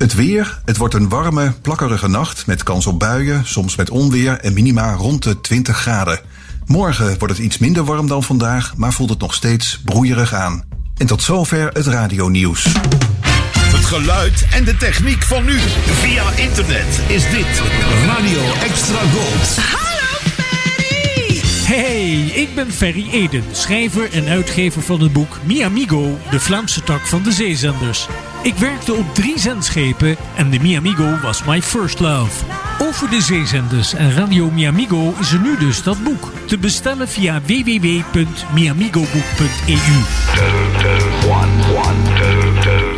Het weer, het wordt een warme, plakkerige nacht met kans op buien, soms met onweer en minima rond de 20 graden. Morgen wordt het iets minder warm dan vandaag, maar voelt het nog steeds broeierig aan. En tot zover het radionieuws. Het geluid en de techniek van nu. Via internet is dit Radio Extra Gold. Hallo Ferry! Hey, ik ben Ferry Eden, schrijver en uitgever van het boek Mi Amigo, de Vlaamse tak van de zeezenders. Ik werkte op 3 zendschepen en de Mi Amigo was my first love. Over de zeezenders en Radio Mi Amigo is er nu dus dat boek. Te bestellen via www.miamigoboek.eu.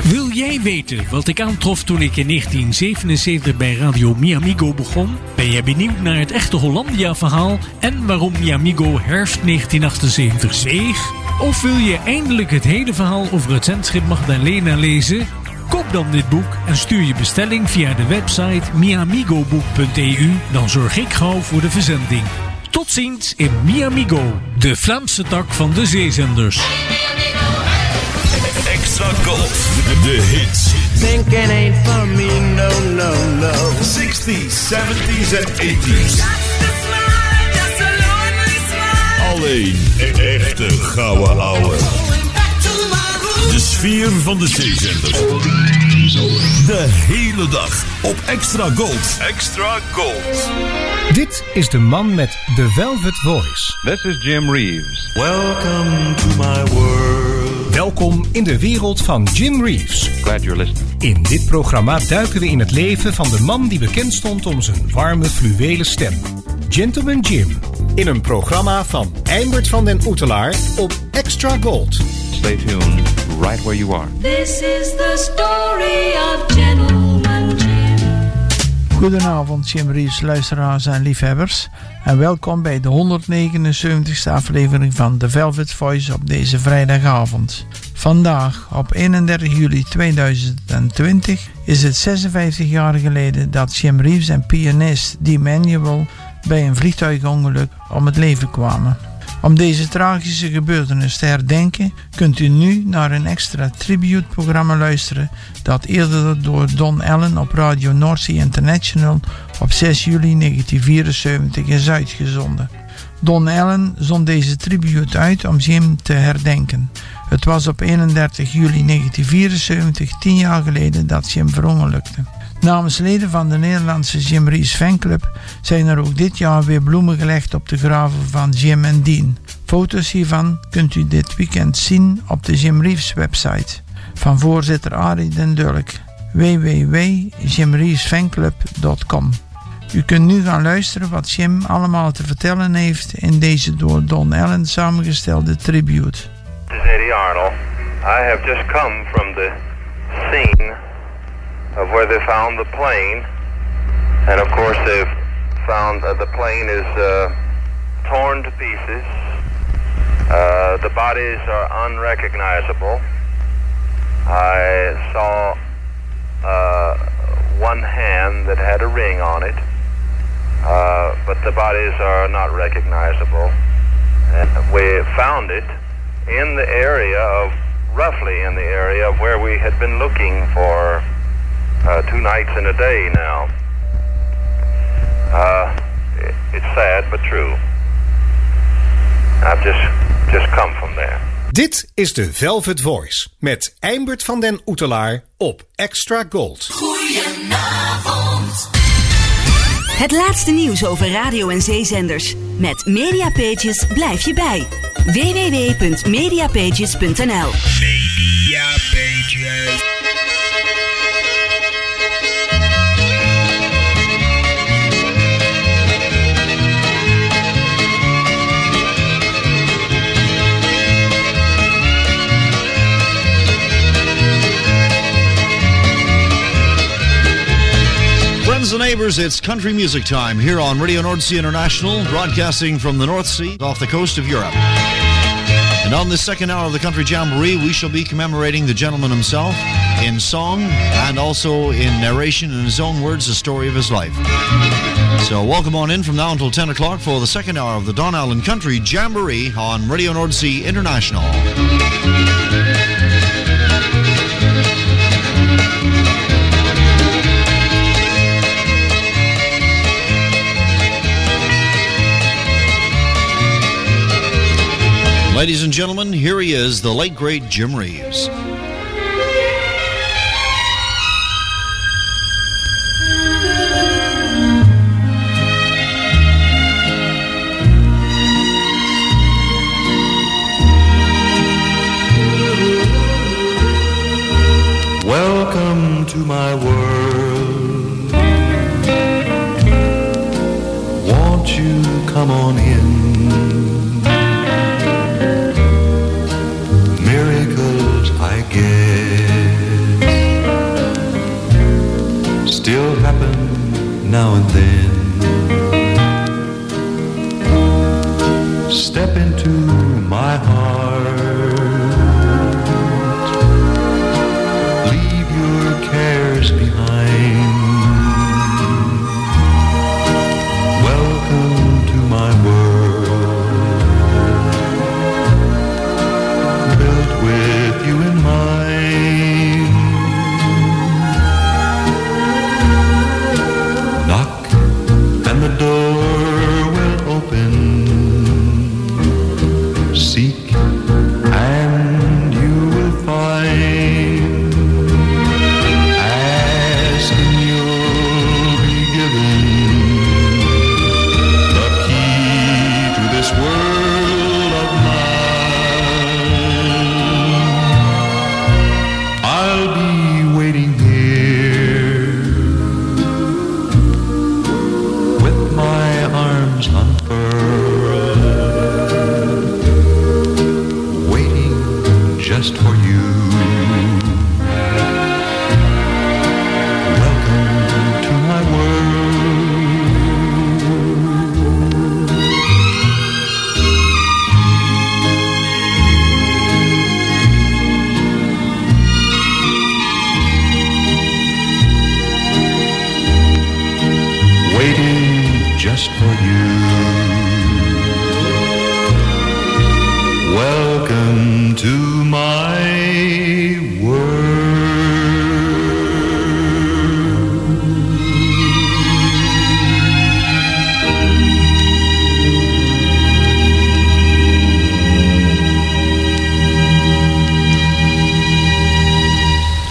Wil jij weten wat ik aantrof toen ik in 1977 bij Radio Mi Amigo begon? Ben jij benieuwd naar het echte Hollandia-verhaal en waarom Mi Amigo herfst 1978 zweeg? Of wil je eindelijk het hele verhaal over het zendschip Magdalena lezen? Koop dan dit boek en stuur je bestelling via de website miamigoboek.eu. Dan zorg ik gauw voor de verzending. Tot ziens in Mi Amigo, de Vlaamse tak van de zeezenders. Extra Gold, de hits. Thinking ain't for me, no, no, no. 60s, 70s en 80s. Alleen echte gouden ouwe. De sfeer van de zeezenders. De hele dag op Extra Gold. Extra Gold. Dit is de man met de Velvet Voice. This is Jim Reeves. Welcome to my world. Welkom in de wereld van Jim Reeves. Glad you're listening. In dit programma duiken we in het leven van de man die bekend stond om zijn warme fluwelen stem. Gentleman Jim. In een programma van Eimbert van den Oetelaar op Extra Gold. Stay tuned, right where you are. This is the story of Gentleman Jim. Goedenavond Jim Reeves, luisteraars en liefhebbers. En welkom bij de 179e aflevering van The Velvet Voice op deze vrijdagavond. Vandaag, op 31 juli 2020, is het 56 jaar geleden dat Jim Reeves en pianist D'Manuel bij een vliegtuigongeluk om het leven kwamen. Om deze tragische gebeurtenis te herdenken, kunt u nu naar een extra tributeprogramma luisteren dat eerder door Don Allen op Radio North Sea International op 6 juli 1974 is uitgezonden. Don Allen zond deze tribute uit om Jim te herdenken. Het was op 31 juli 1974, 10 jaar geleden, dat Jim verongelukte. Namens leden van de Nederlandse Jim Reeves fanclub zijn er ook dit jaar weer bloemen gelegd op de graven van Jim en Dean. Foto's hiervan kunt u dit weekend zien op de Jim Reeves website van voorzitter Ari den Dulk, www.jimreevesfanclub.com. U kunt nu gaan luisteren wat Jim allemaal te vertellen heeft in deze door Don Allen samengestelde tribute. This is Eddie Arnold. I have just come from the scene of where they found the plane, and of course they've found the plane is torn to pieces. The bodies are unrecognizable. I saw one hand that had a ring on it, but the bodies are not recognizable. And we found it in the area of, roughly in the area of where we had been looking for 2 nights and a day now. It's sad, but true. I've just come from there. Dit is de Velvet Voice met Eimbert van den Oetelaar op Extra Gold. Goedenavond. Het laatste nieuws over radio- en zeezenders. Met Mediapages blijf je bij. www.mediapages.nl. Mediapages. Friends and neighbors, it's country music time here on Radio North Sea International, broadcasting from the North Sea off the coast of Europe. And on the second hour of the Country Jamboree, we shall be commemorating the gentleman himself in song and also in narration, in his own words, the story of his life. So welcome on in from now until 10 o'clock for the second hour of the Don Allen Country Jamboree on Radio North Sea International. Ladies and gentlemen, here he is, the late, great Jim Reeves. Welcome to my world. Won't you come on in? Miracles, I guess, still happen now and then. Step into my heart.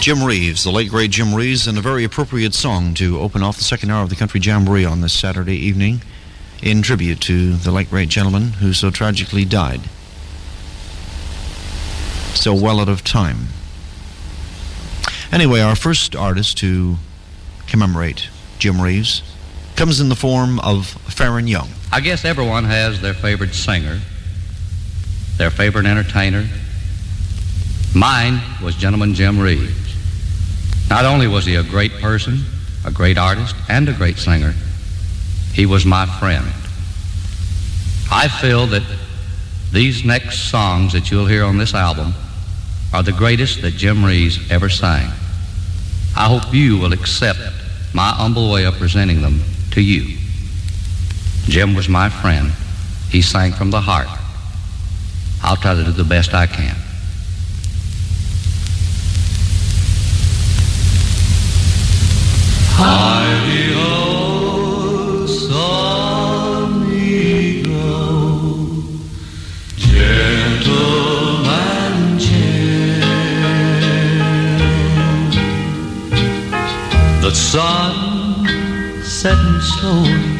Jim Reeves, the late great Jim Reeves, and a very appropriate song to open off the second hour of the Country Jamboree on this Saturday evening in tribute to the late great gentleman who so tragically died so well out of time. Anyway, our first artist to commemorate Jim Reeves comes in the form of Faron Young. I guess everyone has their favorite singer, their favorite entertainer. Mine was Gentleman Jim Reeves. Not only was he a great person, a great artist, and a great singer, he was my friend. I feel that these next songs that you'll hear on this album are the greatest that Jim Reeves ever sang. I hope you will accept my humble way of presenting them to you. Jim was my friend. He sang from the heart. I'll try to do the best I can. Adios, amigo, gentleman Jim. The sun setting slowly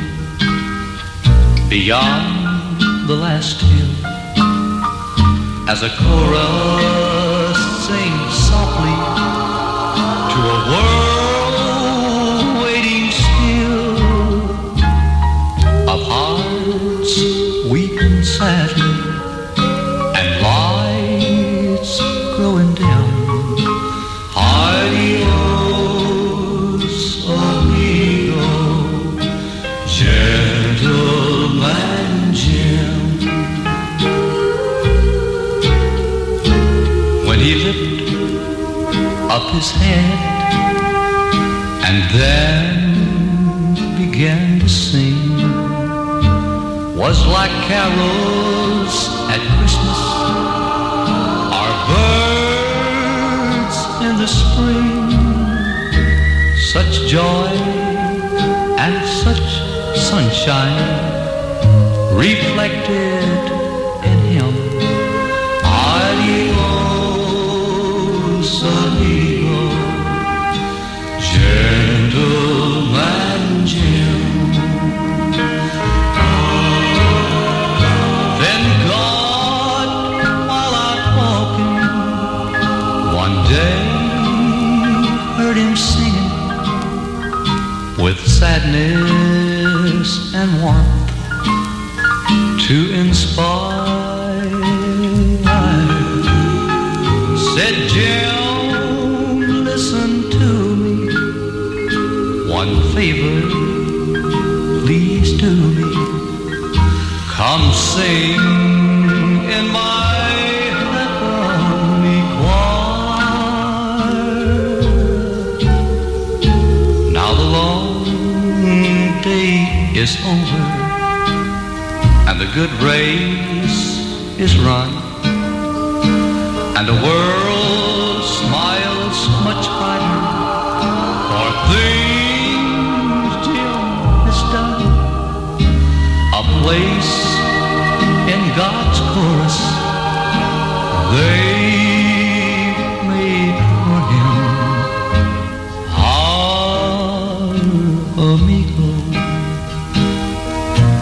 beyond the last hill, as a chorus sings softly to a world and lights growing dim. Adios, amigo, gentleman Jim. When he lifted up his head and then began to sing, was like carols at Christmas or birds in the spring. Such joy and such sunshine reflected in him. with sadness and warmth to inspire. Said Jim, listen to me, one favor please do me, come sing. Is over and the good race is run, and the world smiles much brighter, for things Jim has done. A place in God's chorus they made for him. Our amigo,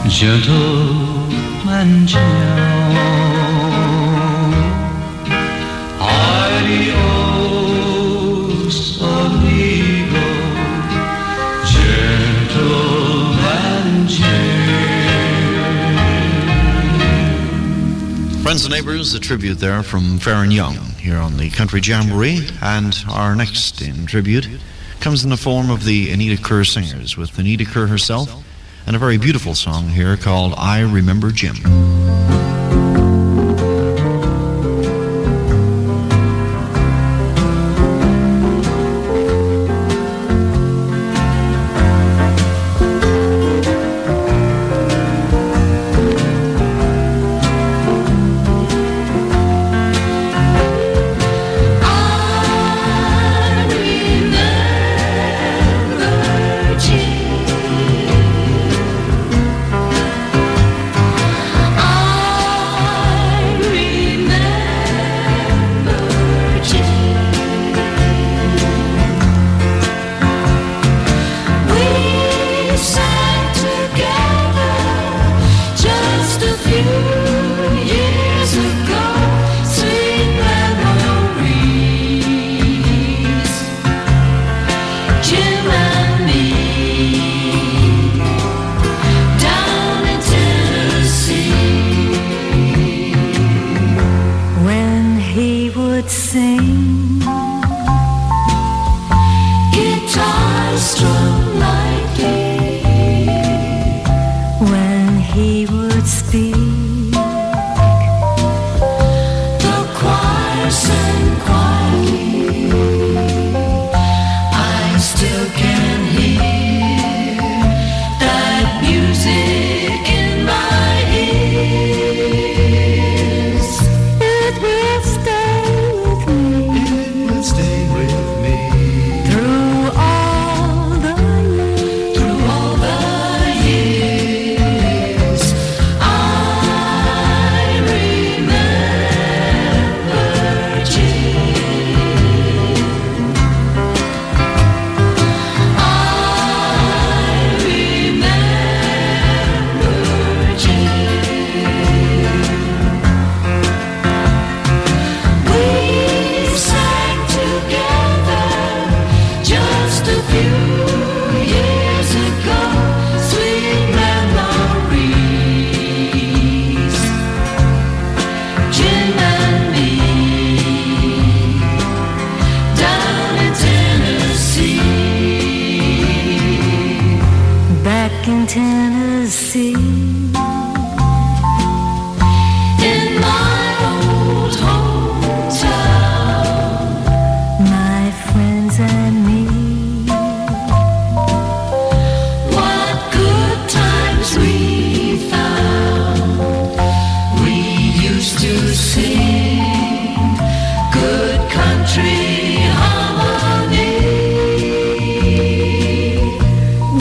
gentle and gentle, adios amigo, gentle and gentle. Friends and neighbors, a tribute there from Faron Young here on the Country Jamboree. And our next in tribute comes in the form of the Anita Kerr Singers, with Anita Kerr herself, and a very beautiful song here called I Remember Jim.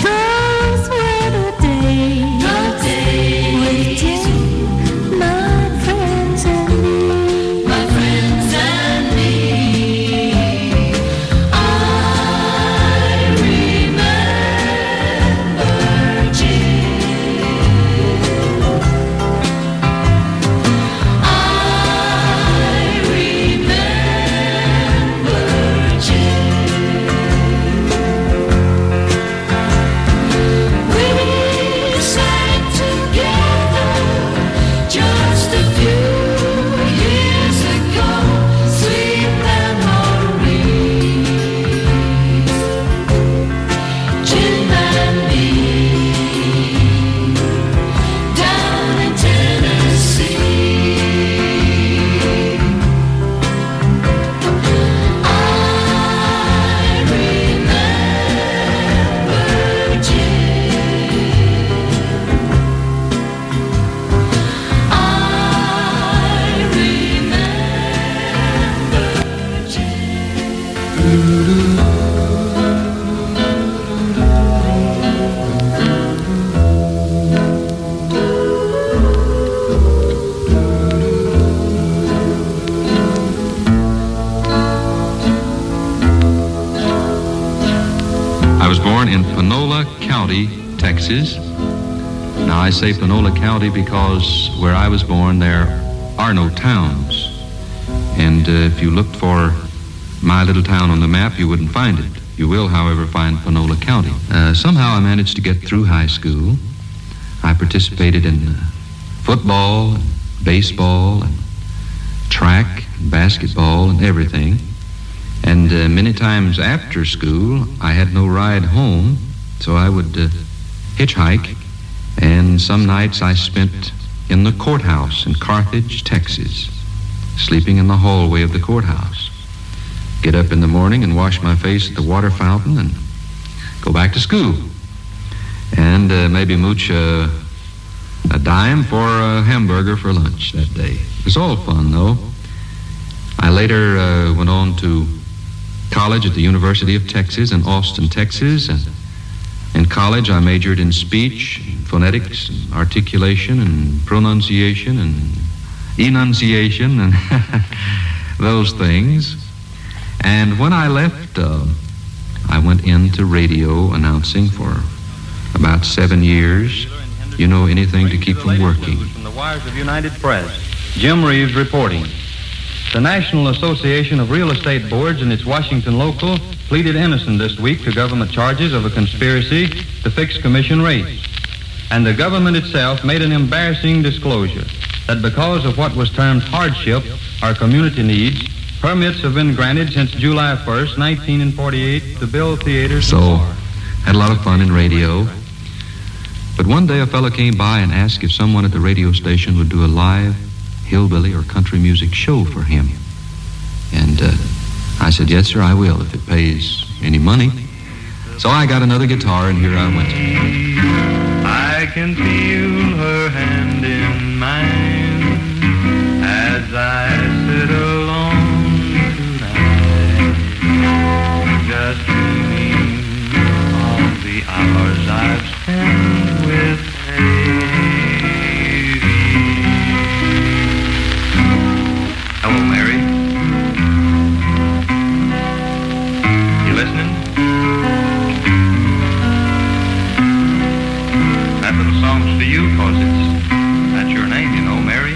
Those were the days. I was born in Panola County, Texas. Now I say Panola County because where I was born there are no towns. And if you looked for my little town on the map, you wouldn't find it. You will, however, find Panola County. Somehow I managed to get through high school. I participated in football, and baseball, and track, and basketball, and everything. And many times after school, I had no ride home, so I would hitchhike. And some nights I spent in the courthouse in Carthage, Texas, sleeping in the hallway of the courthouse. Get up in the morning and wash my face at the water fountain and go back to school. And maybe mooch a dime for a hamburger for lunch that day. It was all fun, though. I later went on to college at the University of Texas in Austin, Texas. And in college, I majored in speech, and phonetics, and articulation, and pronunciation, and enunciation, and those things. And when I left, I went into radio announcing for about 7 years. You know, anything to keep from working. From the wires of United Press, Jim Reeves reporting. The National Association of Real Estate Boards and its Washington local pleaded innocent this week to government charges of a conspiracy to fix commission rates. And the government itself made an embarrassing disclosure that because of what was termed hardship or community needs, permits have been granted since July 1st, 1948, to build theaters. So, had a lot of fun in radio. But one day a fellow came by and asked if someone at the radio station would do a live hillbilly or country music show for him. And I said, yes, sir, I will, if it pays any money. So I got another guitar, and here I went. I can feel her hand in mine as I sit alone tonight, just dreaming of the hours I've spent with Davy. Hello, Mary. You listening? That little song's for you, 'cause that's your name, you know, Mary.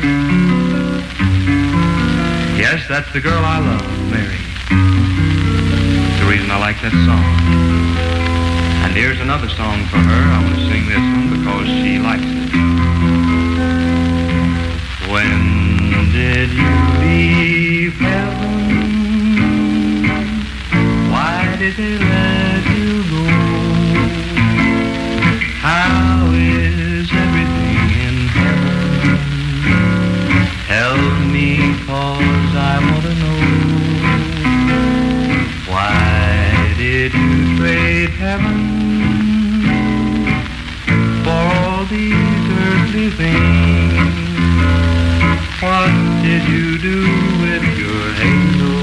Yes, that's the girl I love, Mary. That's the reason I like that song. And here's another song for her. I want to sing this one because she likes it. When did you leave heaven? Why did they let you go? How is everything in heaven? Tell me, 'cause I want to know. Why did you trade heaven? Things. What did you do with your halo?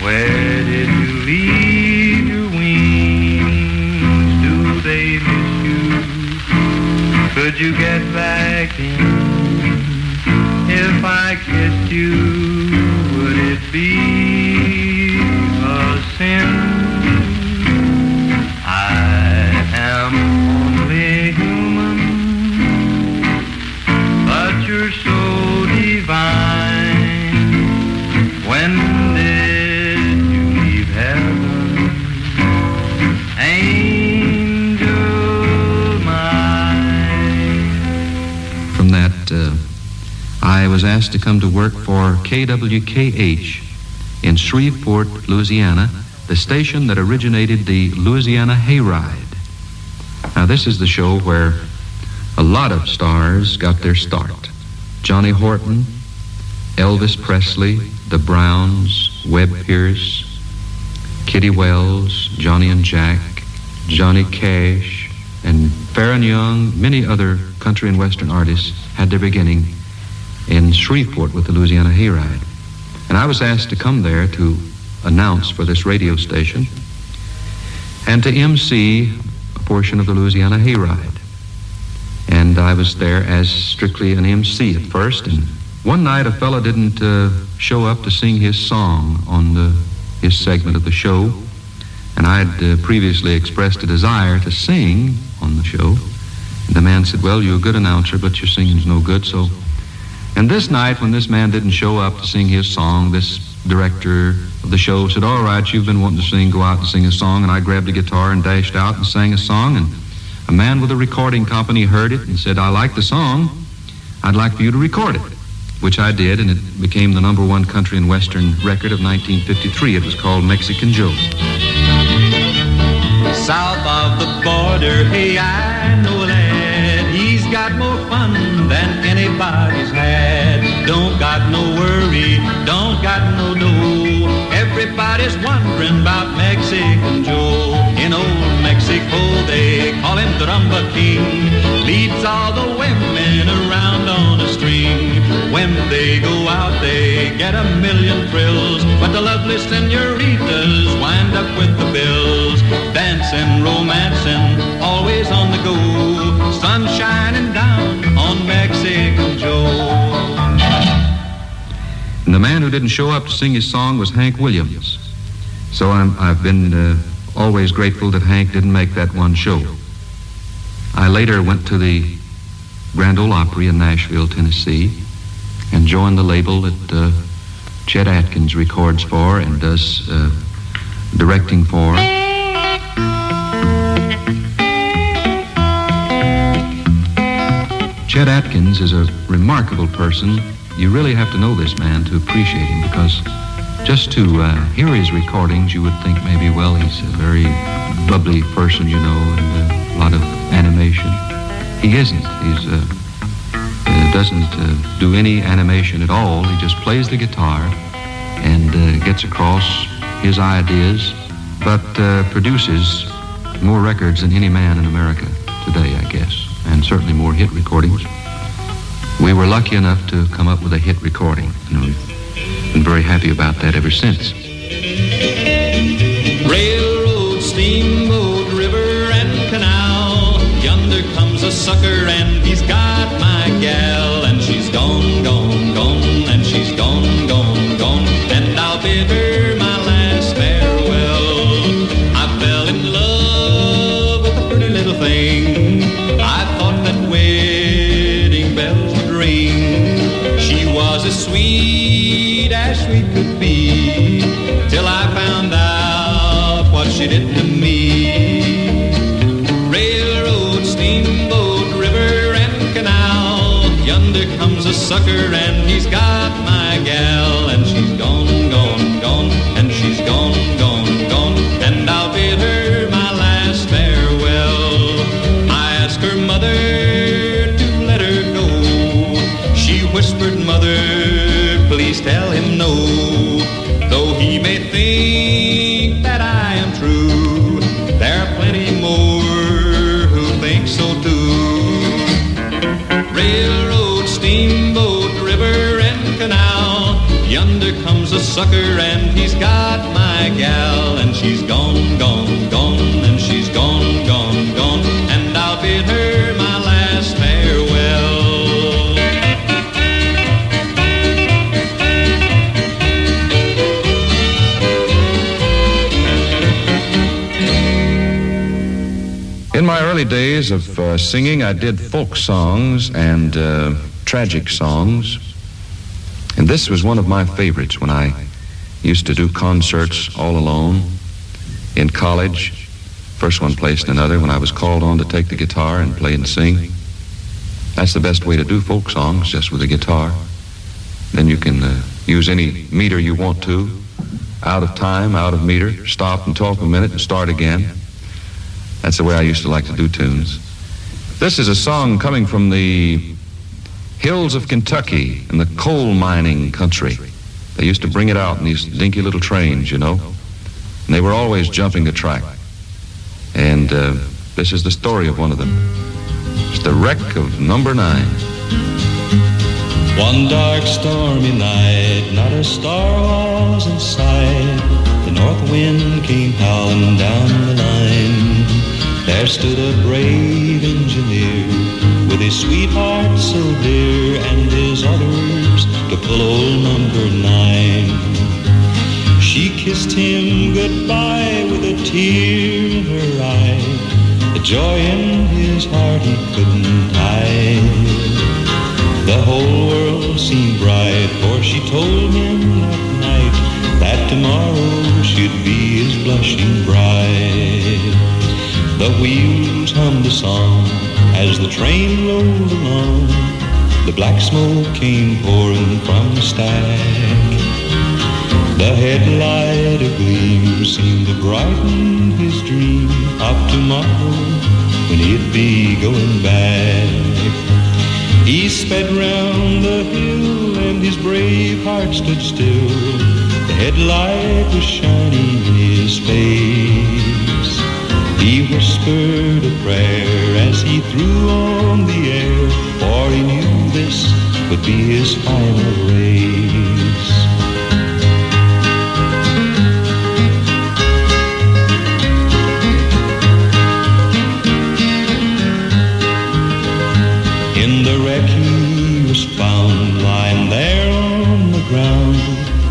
Where did you leave your wings? Do they miss you? Could you get back in? If I kissed you, would it be a sin? I am so divine. When did you leave heaven, angel mine? From that, I was asked to come to work for KWKH in Shreveport, Louisiana, the station that originated the Louisiana Hayride. Now, this is the show where a lot of stars got their start. Johnny Horton, Elvis Presley, the Browns, Webb Pierce, Kitty Wells, Johnny and Jack, Johnny Cash, and Faron Young, many other country and western artists had their beginning in Shreveport with the Louisiana Hayride. And I was asked to come there to announce for this radio station and to MC a portion of the Louisiana Hayride. And I was there as strictly an MC at first. And one night a fellow didn't show up to sing his song on his segment of the show. And I'd previously expressed a desire to sing on the show. And the man said, well, you're a good announcer, but your singing's no good, so... And this night, when this man didn't show up to sing his song, this director of the show said, all right, you've been wanting to sing, go out and sing a song. And I grabbed a guitar and dashed out and sang a song. And a man with a recording company heard it and said, I like the song. I'd like for you to record it, which I did, and it became the number one country and western record of 1953. It was called Mexican Joe. South of the border, hey, I know a lad. He's got more fun than anybody's had. Don't got no worry, don't got no dough. Everybody's wondering about Mexican Joe. In old Mexico, they call him the Rumba King. Leads all the women around on a string. When they go out, they get a million thrills. But the lovely senoritas wind up with the bills. Dancing, romancing, always on the go. Sun shining down on Mexican Joe. And the man who didn't show up to sing his song was Hank Williams. So I've been always grateful that Hank didn't make that one show. I later went to the Grand Ole Opry in Nashville, Tennessee, and joined the label that Chet Atkins records for and does directing for. Chet Atkins is a remarkable person. You really have to know this man to appreciate him, because just to hear his recordings, you would think maybe, well, he's a very bubbly person, you know, and a lot of animation. He isn't. He doesn't do any animation at all. He just plays the guitar and gets across his ideas, but produces more records than any man in America today, I guess, and certainly more hit recordings. We were lucky enough to come up with a hit recording, and we've been very happy about that ever since. Railroad, steamboat, river, and canal. Yonder comes a sucker, and he's got my gal. And she's gone, gone, gone, and she's gone, gone, gone. And I'll bid her my last farewell. I fell in love with a pretty little thing. I thought that wedding bells would ring. She was as sweet as sweet could be, till I found out what she did to me. Railroad, steamboat, river, and canal. Yonder comes a sucker, and he's got my gal. And she's gone, gone, gone, and she's gone, gone, gone. And I'll bid her my last farewell. I asked her mother to let her go. She whispered, mother, please tell him no. Though he may think that I am true, there are plenty more who think so too. Railroad, steamboat, river, and canal. Yonder comes a sucker, and he's got my gal. And she's gone, gone, gone, and she's gone, gone, gone. And I'll bid her my last farewell. In my early days of singing, I did folk songs and tragic songs. And this was one of my favorites when I used to do concerts all alone in college, first one place and another, when I was called on to take the guitar and play and sing. That's the best way to do folk songs, just with a guitar. Then you can use any meter you want to, out of time, out of meter, stop and talk a minute and start again. That's the way I used to like to do tunes. This is a song coming from the hills of Kentucky and the coal mining country. They used to bring it out in these dinky little trains, you know. And they were always jumping the track. And this is the story of one of them. It's the wreck of number 9. One dark stormy night, not a star was in sight. The north wind came howling down the line. There stood a brave engineer with his sweetheart so dear and his orders to pull old number 9. She kissed him goodbye with a tear in her eye, the joy in his heart he couldn't hide. The whole world seemed bright, for she told him that night that tomorrow should be his blushing bride. The wheels hummed a song as the train rolled along, the black smoke came pouring from the stack. The headlight agleam seemed to brighten his dream of tomorrow when he'd be going back. He sped round the hill and his brave heart stood still. The headlight was shining in his face. He whispered a prayer as he threw on the air, for he knew this would be his final race. In the wreck he was found, lying there on the ground.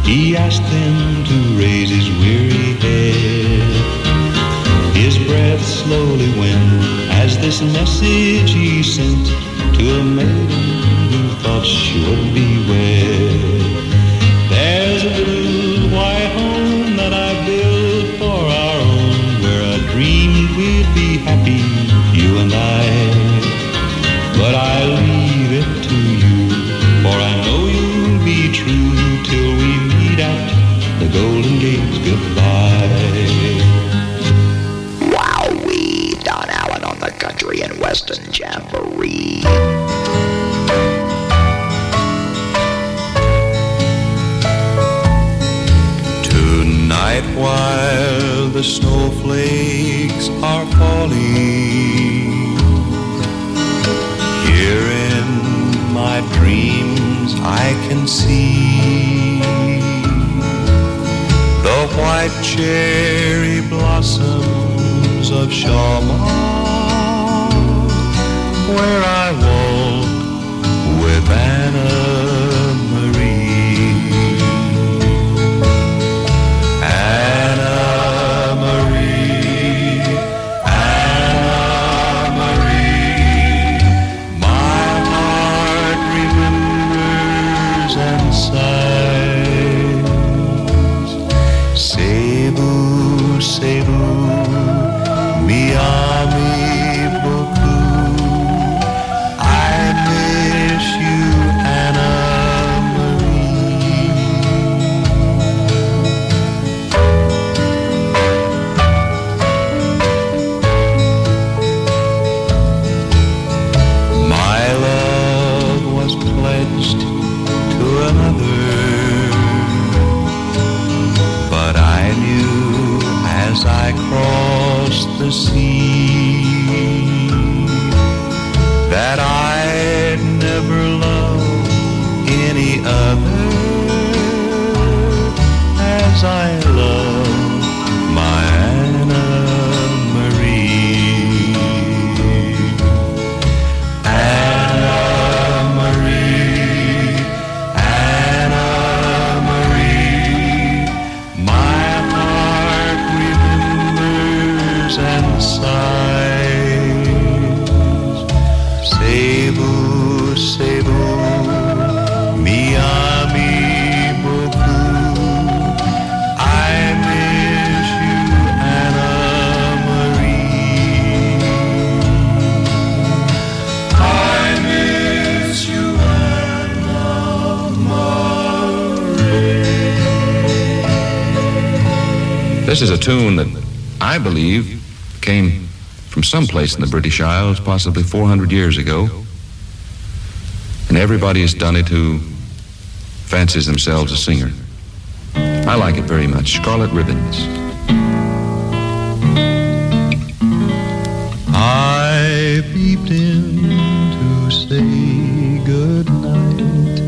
He asked them to raise his weary head. His breath slowly went as this message he sent to a maiden who thought she would be wed. There's a little white home that I built for our own, where I dreamed we'd be happy, you and I. But I'll leave it to you, for I know you'll be true till we meet at the Golden Gates. Goodbye. Wowee, Don Allen on the Country and Western Jamboree. Tonight while the snowflakes are falling, here in my dreams I can see the white cherry blossoms of Shamal, where I walk with Anna Marie. Anna Marie, Mi Amigo, I miss you, Anna Marie. My love was pledged to another, but I knew as I crossed the sea that I'd never loved any other as I love my Anna Marie. Anna Marie, Anna Marie, my heart remembers and sighs. Cebu, Cebu, Miami, Boku, I miss you, Anna Marie. I miss you, Anna Marie. This is a tune that I believe came from someplace in the British Isles, possibly 400 years ago. And everybody has done it who fancies themselves a singer. I like it very much. Scarlet Ribbons. I peeped in to say goodnight,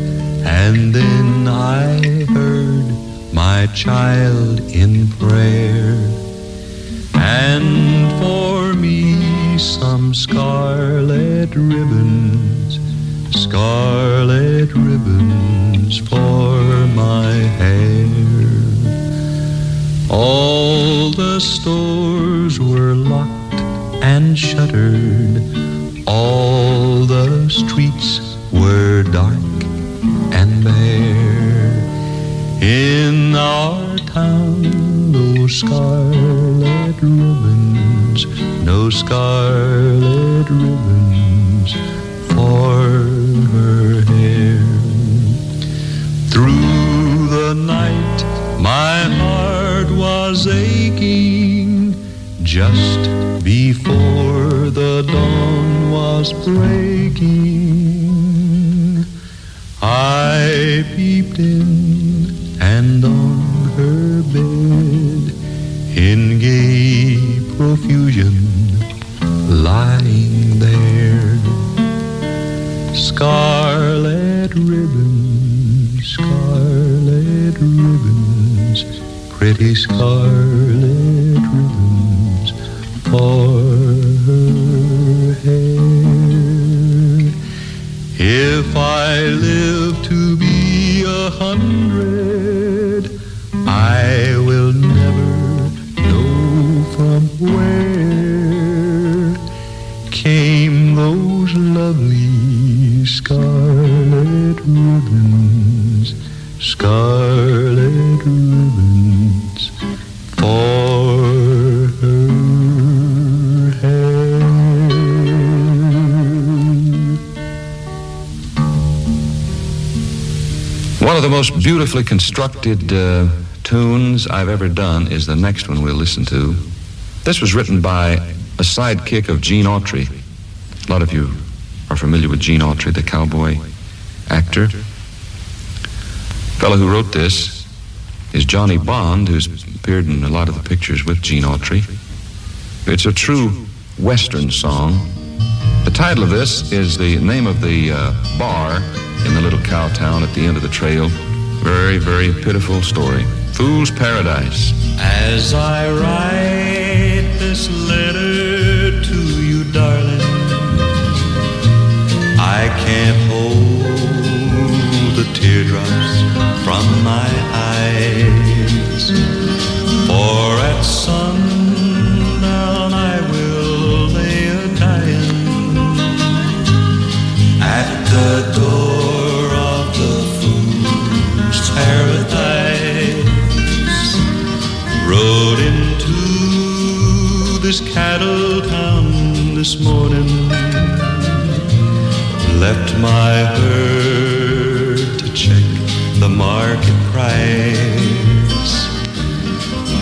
and then I heard my child in prayer. And for me some scarlet ribbons, scarlet ribbons for my hair. All the stores were locked and shuttered. All the streets were dark and bare. In our town, no scarlet ribbons, no scarlet ribbons for her hair. Through the night, my heart was aching just before the dawn was breaking. I peeped in, and on her bed, in gay profusion, lying there, scarlet ribbons, pretty scarlet ribbons for her hair. If I live to be 100, I will never know from where came those lovely scarlet ribbons for her hair. One of the most beautifully constructed tunes I've ever done is the next one we'll listen to. This was written by a sidekick of Gene Autry. A lot of you are familiar with Gene Autry, the cowboy actor. The fellow who wrote this is Johnny Bond, who's appeared in a lot of the pictures with Gene Autry. It's a true Western song. The title of this is the name of the bar in the little cow town at the end of the trail. Very, very pitiful story. Fool's Paradise. As I write this letter to you, darling, I can't hold the teardrops from my eyes, for at sundown I will lay a-dying at the door of the Fool's Paradise. Rode into this cattle town this morning, left my herd to check the market price,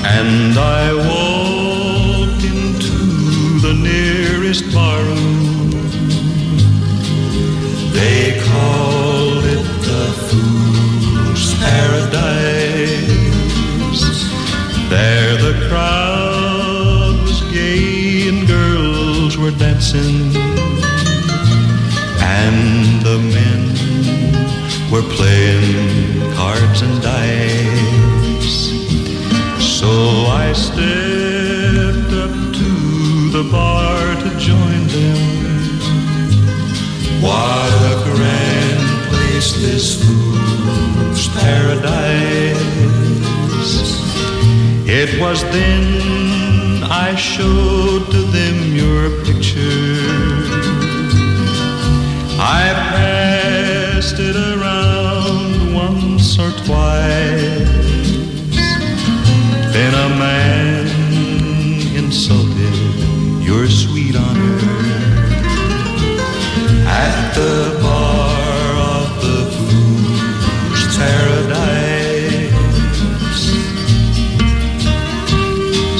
and I walked into the nearest barroom. They called it the Fool's Paradise. There the crowd was gay and girls were dancing, and the men were playing cards and dice. So I stepped up to the bar to join them. What a grand place, this Fool's Paradise. It was then I showed to them your picture. I passed it around once or twice. Then a man insulted your sweet honor at the bar of the Fool's Paradise.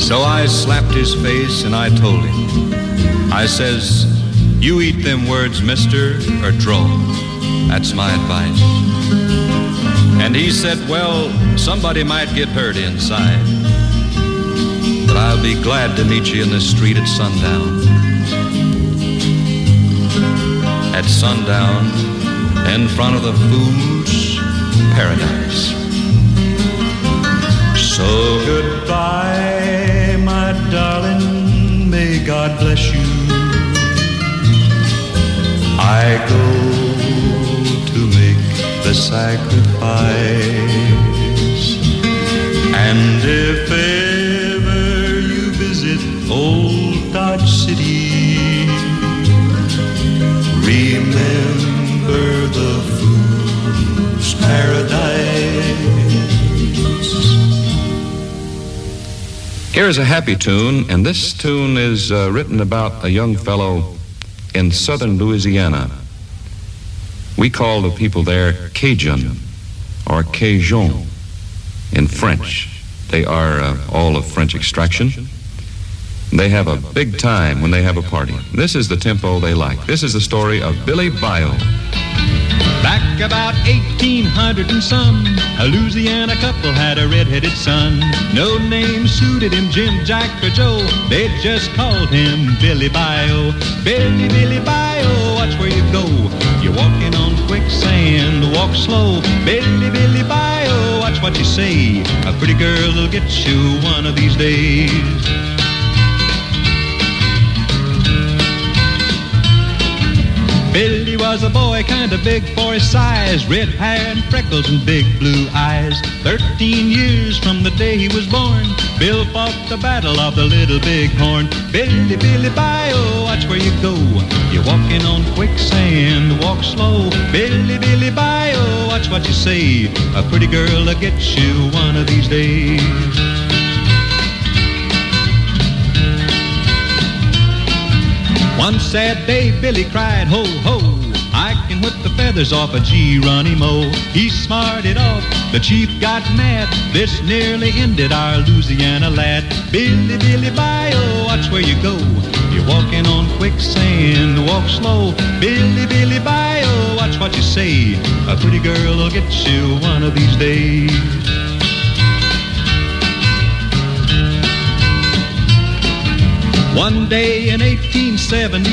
So I slapped his face and I told him, I says, you eat them words, mister, or draw. That's my advice. And he said, well, somebody might get hurt inside, but I'll be glad to meet you in the street at sundown. At sundown, in front of the Fool's Paradise. So goodbye, my darling, may God bless you. I go to make the sacrifice, and if it old Dodge City. Remember the fool's paradise. Here's a happy tune, and this tune is written about a young fellow in southern Louisiana. We call the people there Cajun or Cajun in French. They are all of French extraction. They have a big time when they have a party. This is the tempo they like. This is the story of Billy Bile. Back about 1800 and some, a Louisiana couple had a red-headed son. No name suited him, Jim, Jack, or Joe. They just called him Billy Bile. Billy, Billy Bile, watch where you go. You're walking on quicksand, walk slow. Billy, Billy Bile, watch what you say. A pretty girl will get you one of these days. Billy was a boy, kind of big for his size, red hair and freckles and big blue eyes. 13 years from the day he was born, Bill fought the battle of the Little Big Horn. Billy, Billy Bio, watch where you go. You're walking on quicksand, walk slow. Billy, Billy Bio, watch what you say. A pretty girl will get you one of these days. One sad day, Billy cried, ho, ho, I can whip the feathers off a Geronimo. He smarted off, the chief got mad, this nearly ended our Louisiana lad. Billy, Billy, Bio, watch where you go, you're walking on quicksand, walk slow. Billy, Billy, Bio, watch what you say, a pretty girl will get you one of these days. One day in 1878,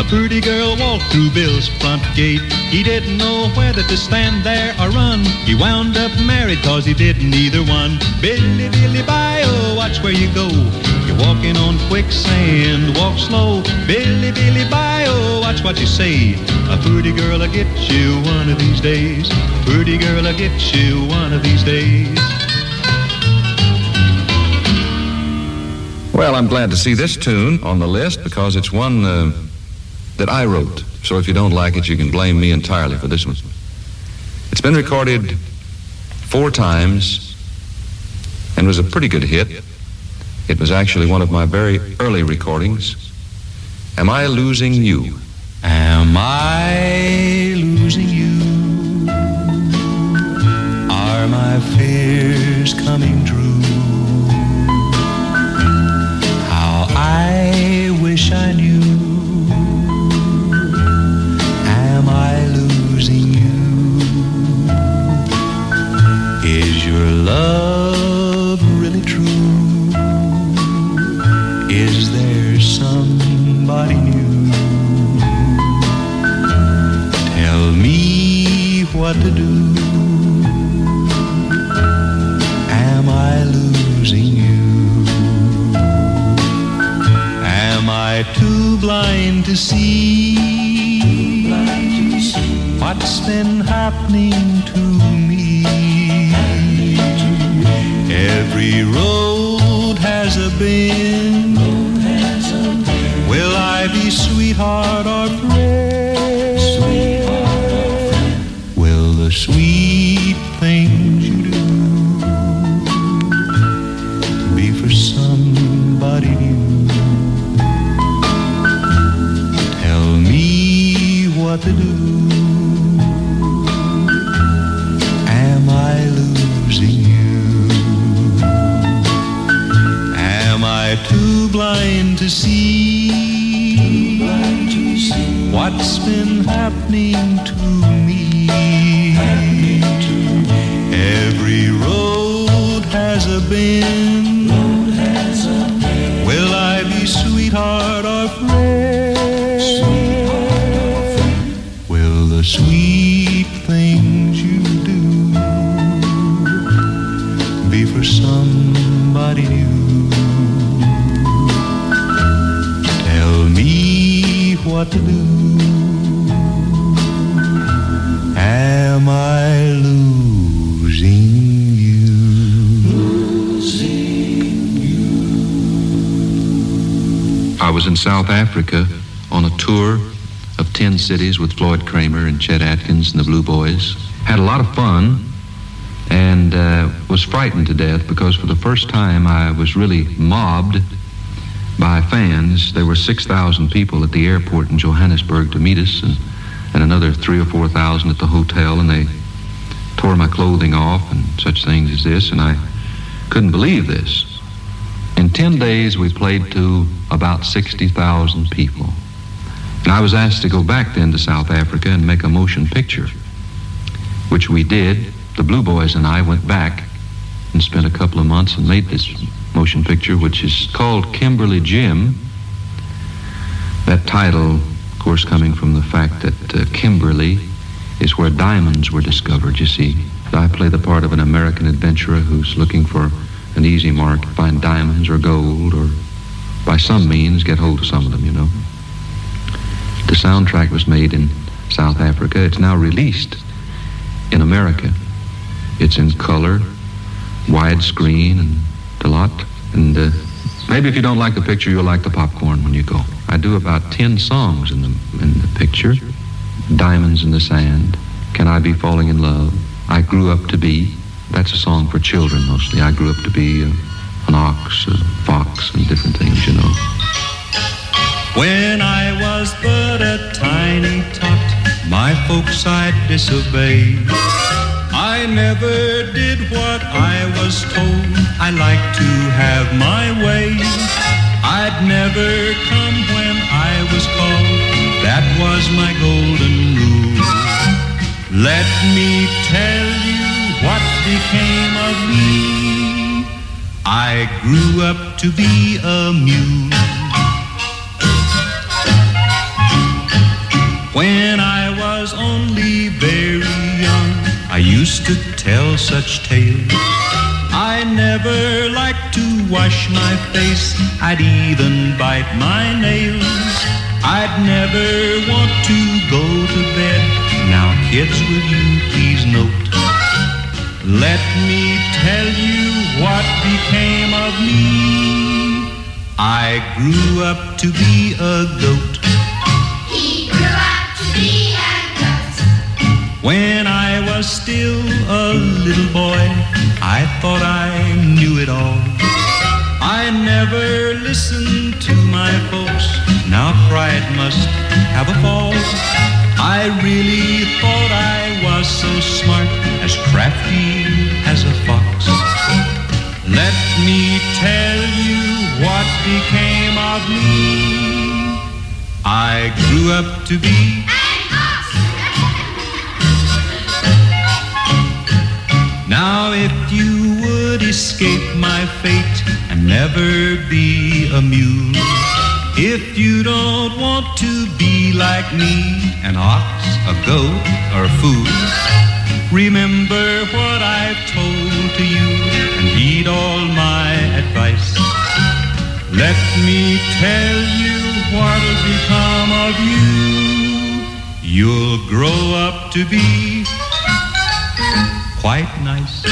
a pretty girl walked through Bill's front gate. He didn't know whether to stand there or run. He wound up married cause he didn't either one. Billy, Billy, Bio, watch where you go. You're walking on quicksand, walk slow. Billy, Billy, Bio, watch what you say. A pretty girl will get you one of these days. A pretty girl will get you one of these days. Well, I'm glad to see this tune on the list because it's one that I wrote. So if you don't like it, you can blame me entirely for this one. It's been recorded 4 times and was a pretty good hit. It was actually one of my very early recordings. Am I Losing You? Am I losing you? Are my fears coming true? I wish I knew. Am I losing you? Is your love really true? Is there somebody new? Tell me what to do. Too blind to see what's been happening to me. Every road has a bend. Will I be sweetheart or friend? Will the sweet things you do be for somebody new? What to do? Am I losing you? Am I too blind to see what's been happening to me? Every road has a bend. Will I be sweetheart or friend? Sweet things you do be for somebody new. Tell me what to do. Am I losing you? Losing you. I was in South Africa on a tour of 10 cities with Floyd Kramer and Chet Atkins and the Blue Boys. Had a lot of fun and was frightened to death because for the first time I was really mobbed by fans. There were 6,000 people at the airport in Johannesburg to meet us and another 3,000 or 4,000 at the hotel, and they tore my clothing off and such things as this, and I couldn't believe this. In 10 days, we played to about 60,000 people. And I was asked to go back then to South Africa and make a motion picture, which we did. The Blue Boys and I went back and spent a couple of months and made this motion picture, which is called Kimberley Jim. That title, of course, coming from the fact that Kimberley is where diamonds were discovered, you see. I play the part of an American adventurer who's looking for an easy mark, find diamonds or gold, or by some means get hold of some of them, you know. The soundtrack was made in South Africa. It's now released in America. It's in color, widescreen, and a lot. And maybe if you don't like the picture, you'll like the popcorn when you go. I do about 10 songs in the picture. Diamonds in the Sand, Can I Be Falling in Love, I Grew Up to Be. That's a song for children mostly. I grew up to be an ox, a fox, and different things, you know. When I was but a tiny tot, my folks I disobeyed. I never did what I was told. I like to have my way. I'd never come when I was called. That was my golden rule. Let me tell you what became of me. I grew up to be a mule. When I was only very young, I used to tell such tales. I never liked to wash my face. I'd even bite my nails. I'd never want to go to bed. Now, kids, will you please note? Let me tell you what became of me. I grew up to be a goat. He grew up to be a goat. When I was still a little boy, I thought I knew it all. I never listened to my folks. Now pride must have a fall. I really thought I was so smart, as crafty as a fox. Let me tell you what became of me. I grew up to be an ox. Now if you would escape my fate and never be a mule, if you don't want to be like me, an ox, a goat, or a fool, remember what I've told to you and heed all my advice. Let me tell you what'll become of you. You'll grow up to be quite nice.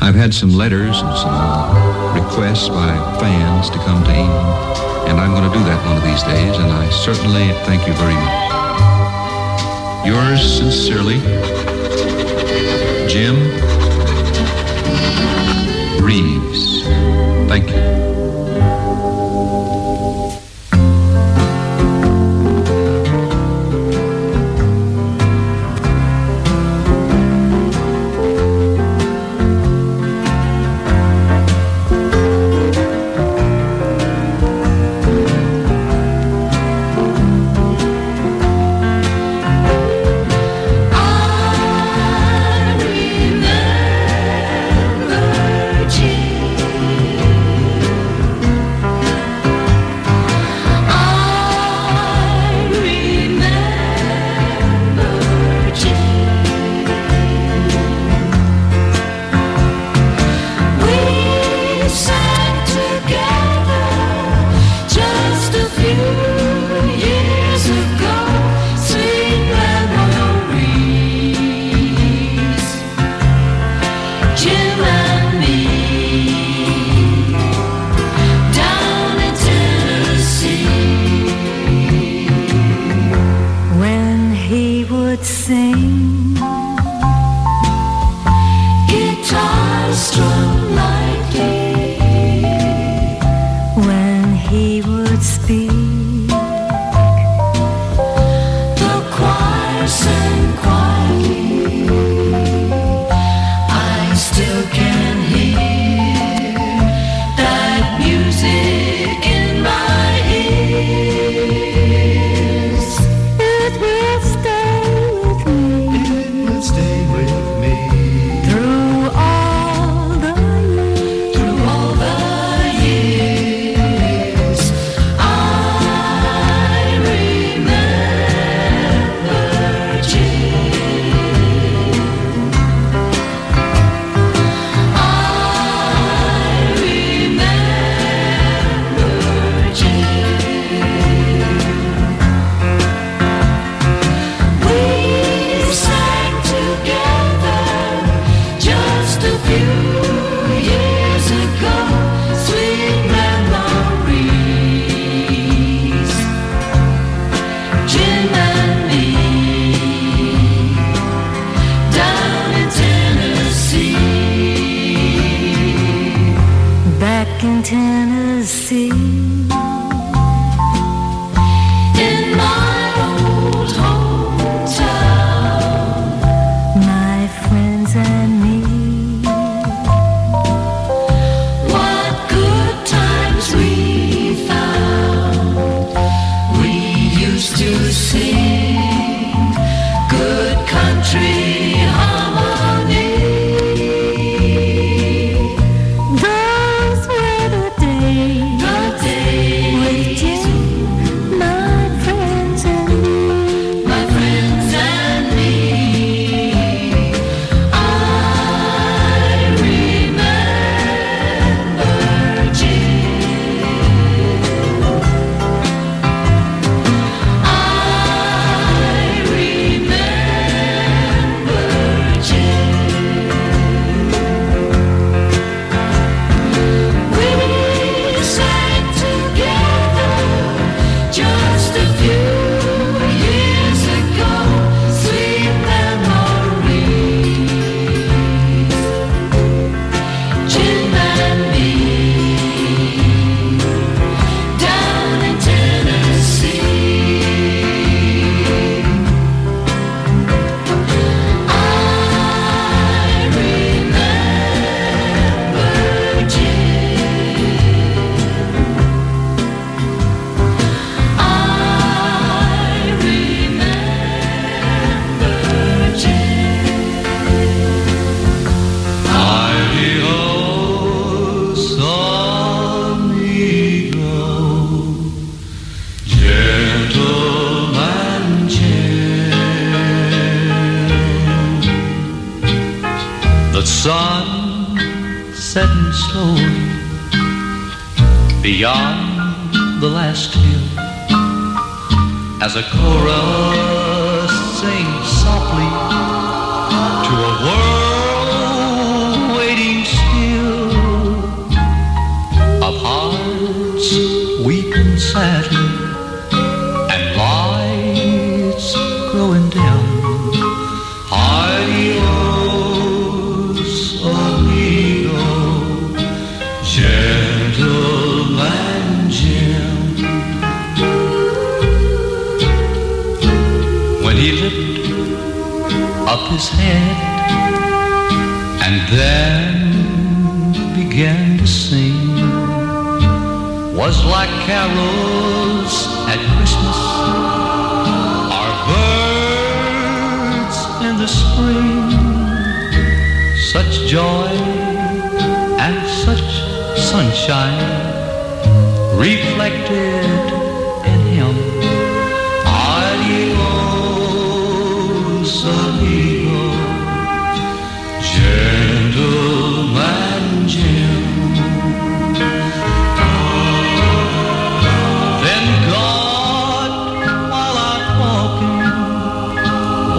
I've had some letters and some requests by fans to come to England, and I'm going to do that one of these days, and I certainly thank you very much. Yours sincerely, Jim Reeves. Thank you. he would speak. The choir sang quietly, I still can hear that music in my ears. It will stay with me, it will stay with me, through all the years, through all the years. I remember Jim, I remember Jim. We sang together just a few years ago, sweet memories, Jim and me, down in Tennessee, back in Tennessee. In my old hometown, my friends and me, what good times we found. We used to sing good country harmony. Those were the days with Jim, my friends and me. My friends and me, I remember Jim, I remember Jim. We sang together just a few years ago, sweet memories, Jim and me, down in Tennessee. I remember Jim, I remember Jim. Adios, amigo, gentleman Jim. The sun setting slowly beyond the last hill, as a chorus sings softly to a world waiting still, of hearts weeping sadly and lights growing dim. Adios, amigo, gentleman Jim. When he lifted up his head and then began to sing, was like carols at Christmas or birds in the spring. Such joy and such sunshine reflected in him. Adios, amigo, gentleman Jim. Then God, while out walking,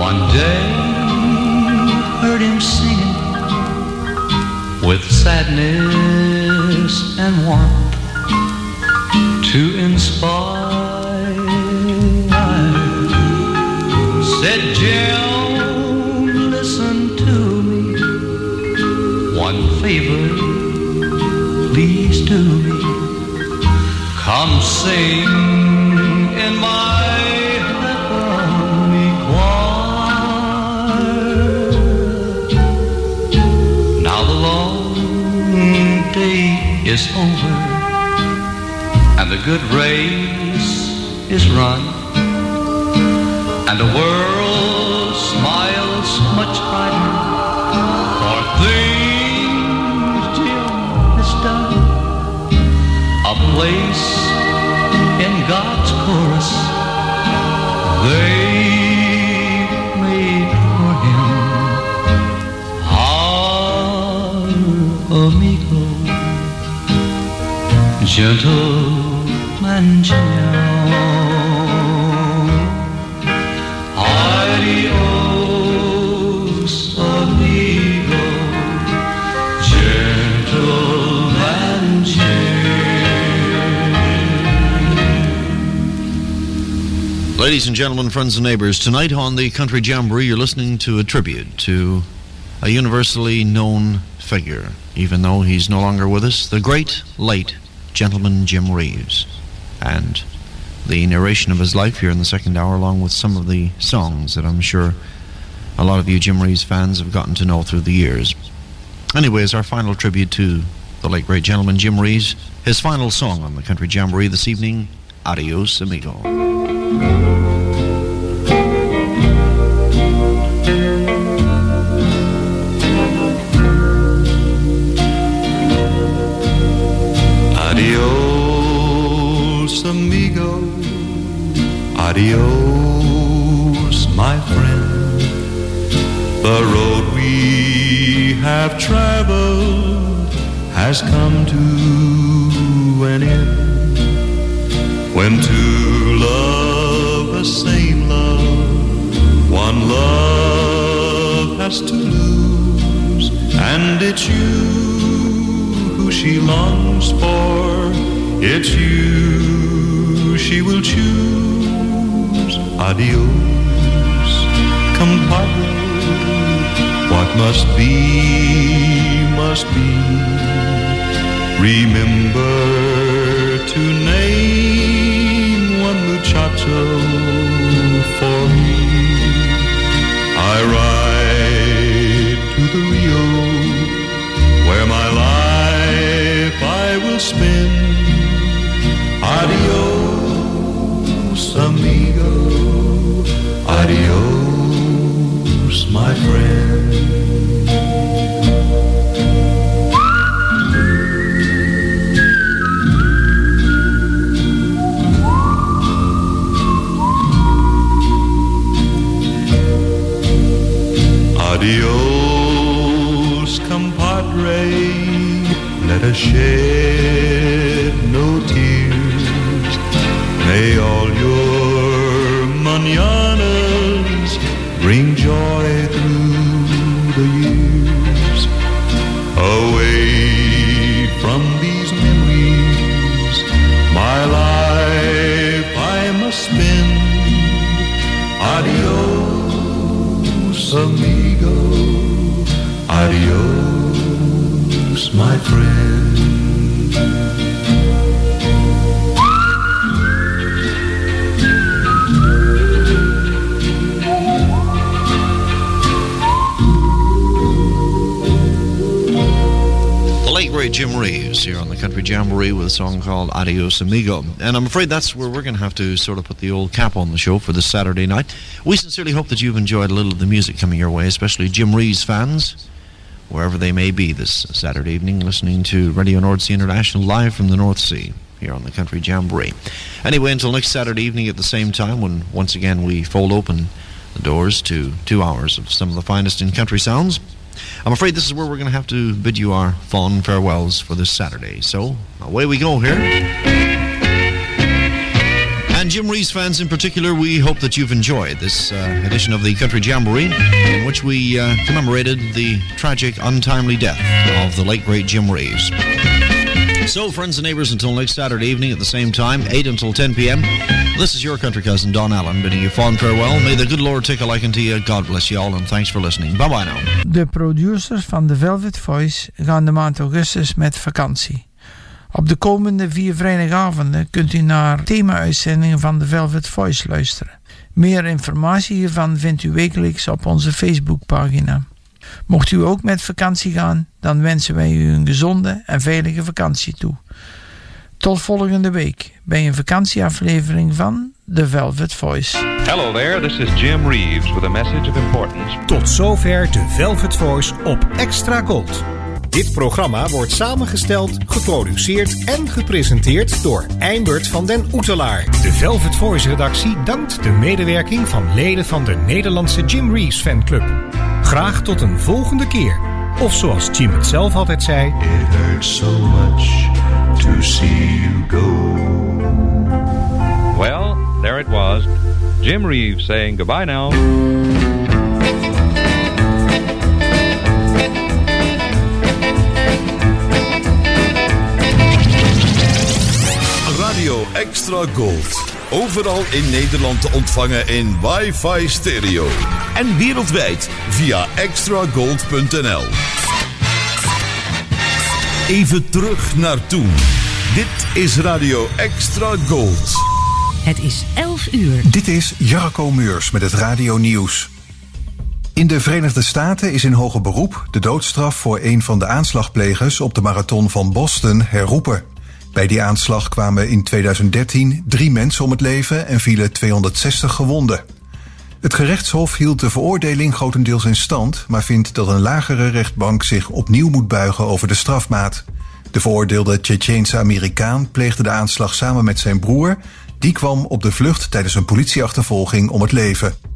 one day heard him singing with sadness and warmth to inspire. Said Jim, listen to me, one favor please do me. Come sing in my heavenly choir. Now the long day is over and the good race is run, and the world smiles much brighter, for things Jim has done. A place in God's chorus they made for him. Our amigo, gentle and gentle, adios amigo, gentle and gentle. Ladies and gentlemen, friends and neighbors, tonight on the Country Jamboree, you're listening to a tribute to a universally known figure, even though he's no longer with us, the great, late gentleman Jim Reeves. And the narration of his life here in the second hour, along with some of the songs that I'm sure a lot of you Jim Reeves fans have gotten to know through the years. Anyway, as our final tribute to the late great gentleman Jim Reeves, his final song on the Country Jamboree this evening, Adios Amigo. Amigo, adios, my friend. The road we have traveled has come to an end. When two love the same love, one love has to lose, and it's you who she longs for, it's you she will choose. Adios, compadre, what must be, must be. Remember to name one muchacho for me. I ride to the Rio, where my life I will spend. Adios amigo, adios, my friend. Adios, compadre, let us shed no tears. May all your mananas bring joy through the years. Away from these memories, my life I must spend. Adios, amigo, adios, my friend. Jim Reeves here on the Country Jamboree with a song called Adios Amigo. And I'm afraid that's where we're going to have to sort of put the old cap on the show for this Saturday night. We sincerely hope that you've enjoyed a little of the music coming your way, especially Jim Reeves fans, wherever they may be this Saturday evening, listening to Radio North Sea International live from the North Sea here on the Country Jamboree. Anyway, until next Saturday evening at the same time, when once again we fold open the doors to 2 hours of some of the finest in country sounds, I'm afraid this is where we're going to have to bid you our fond farewells for this Saturday. So, away we go here. And Jim Reeves fans in particular, we hope that you've enjoyed this edition of the Country Jamboree, in which we commemorated the tragic, untimely death of the late, great Jim Reeves. So, friends and neighbors, until next Saturday evening at the same time, 8 until 10 p.m., this is your country cousin, Don Allen, bidding you fond farewell. May the good Lord take a liking to you. God bless you all, and thanks for listening. Bye-bye now. De producers van The Velvet Voice gaan de maand augustus met vakantie. Op de komende 4 vrijdagavonden kunt u naar thema-uitzendingen van de Velvet Voice luisteren. Meer informatie hiervan vindt u wekelijks op onze Facebookpagina. Mocht u ook met vakantie gaan, dan wensen wij u een gezonde en veilige vakantie toe. Tot volgende week bij een vakantieaflevering van The Velvet Voice. Hello there, this is Jim Reeves with a message of importance. Tot zover de Velvet Voice op Extra Gold. Dit programma wordt samengesteld, geproduceerd en gepresenteerd door Eimbert van den Oetelaar. De Velvet Voice-redactie dankt de medewerking van leden van de Nederlandse Jim Reeves fanclub. Graag tot een volgende keer. Of zoals Jim het zelf altijd zei... It hurts so much to see you go. Well, there it was. Jim Reeves saying goodbye now. Radio Extra Gold. Overal in Nederland te ontvangen in wifi stereo. En wereldwijd via extragold.nl. Even terug naar toen. Dit is Radio Extra Gold. Het is 11 uur. Dit is Jaco Meurs met het Radio Nieuws. In de Verenigde Staten is in hoger beroep de doodstraf voor een van de aanslagplegers op de marathon van Boston herroepen. Bij die aanslag kwamen in 2013 3 mensen om het leven en vielen 260 gewonden. Het gerechtshof hield de veroordeling grotendeels in stand, maar vindt dat een lagere rechtbank zich opnieuw moet buigen over de strafmaat. De veroordeelde Tsjetsjeense Amerikaan pleegde de aanslag samen met zijn broer. Die kwam op de vlucht tijdens een politieachtervolging om het leven.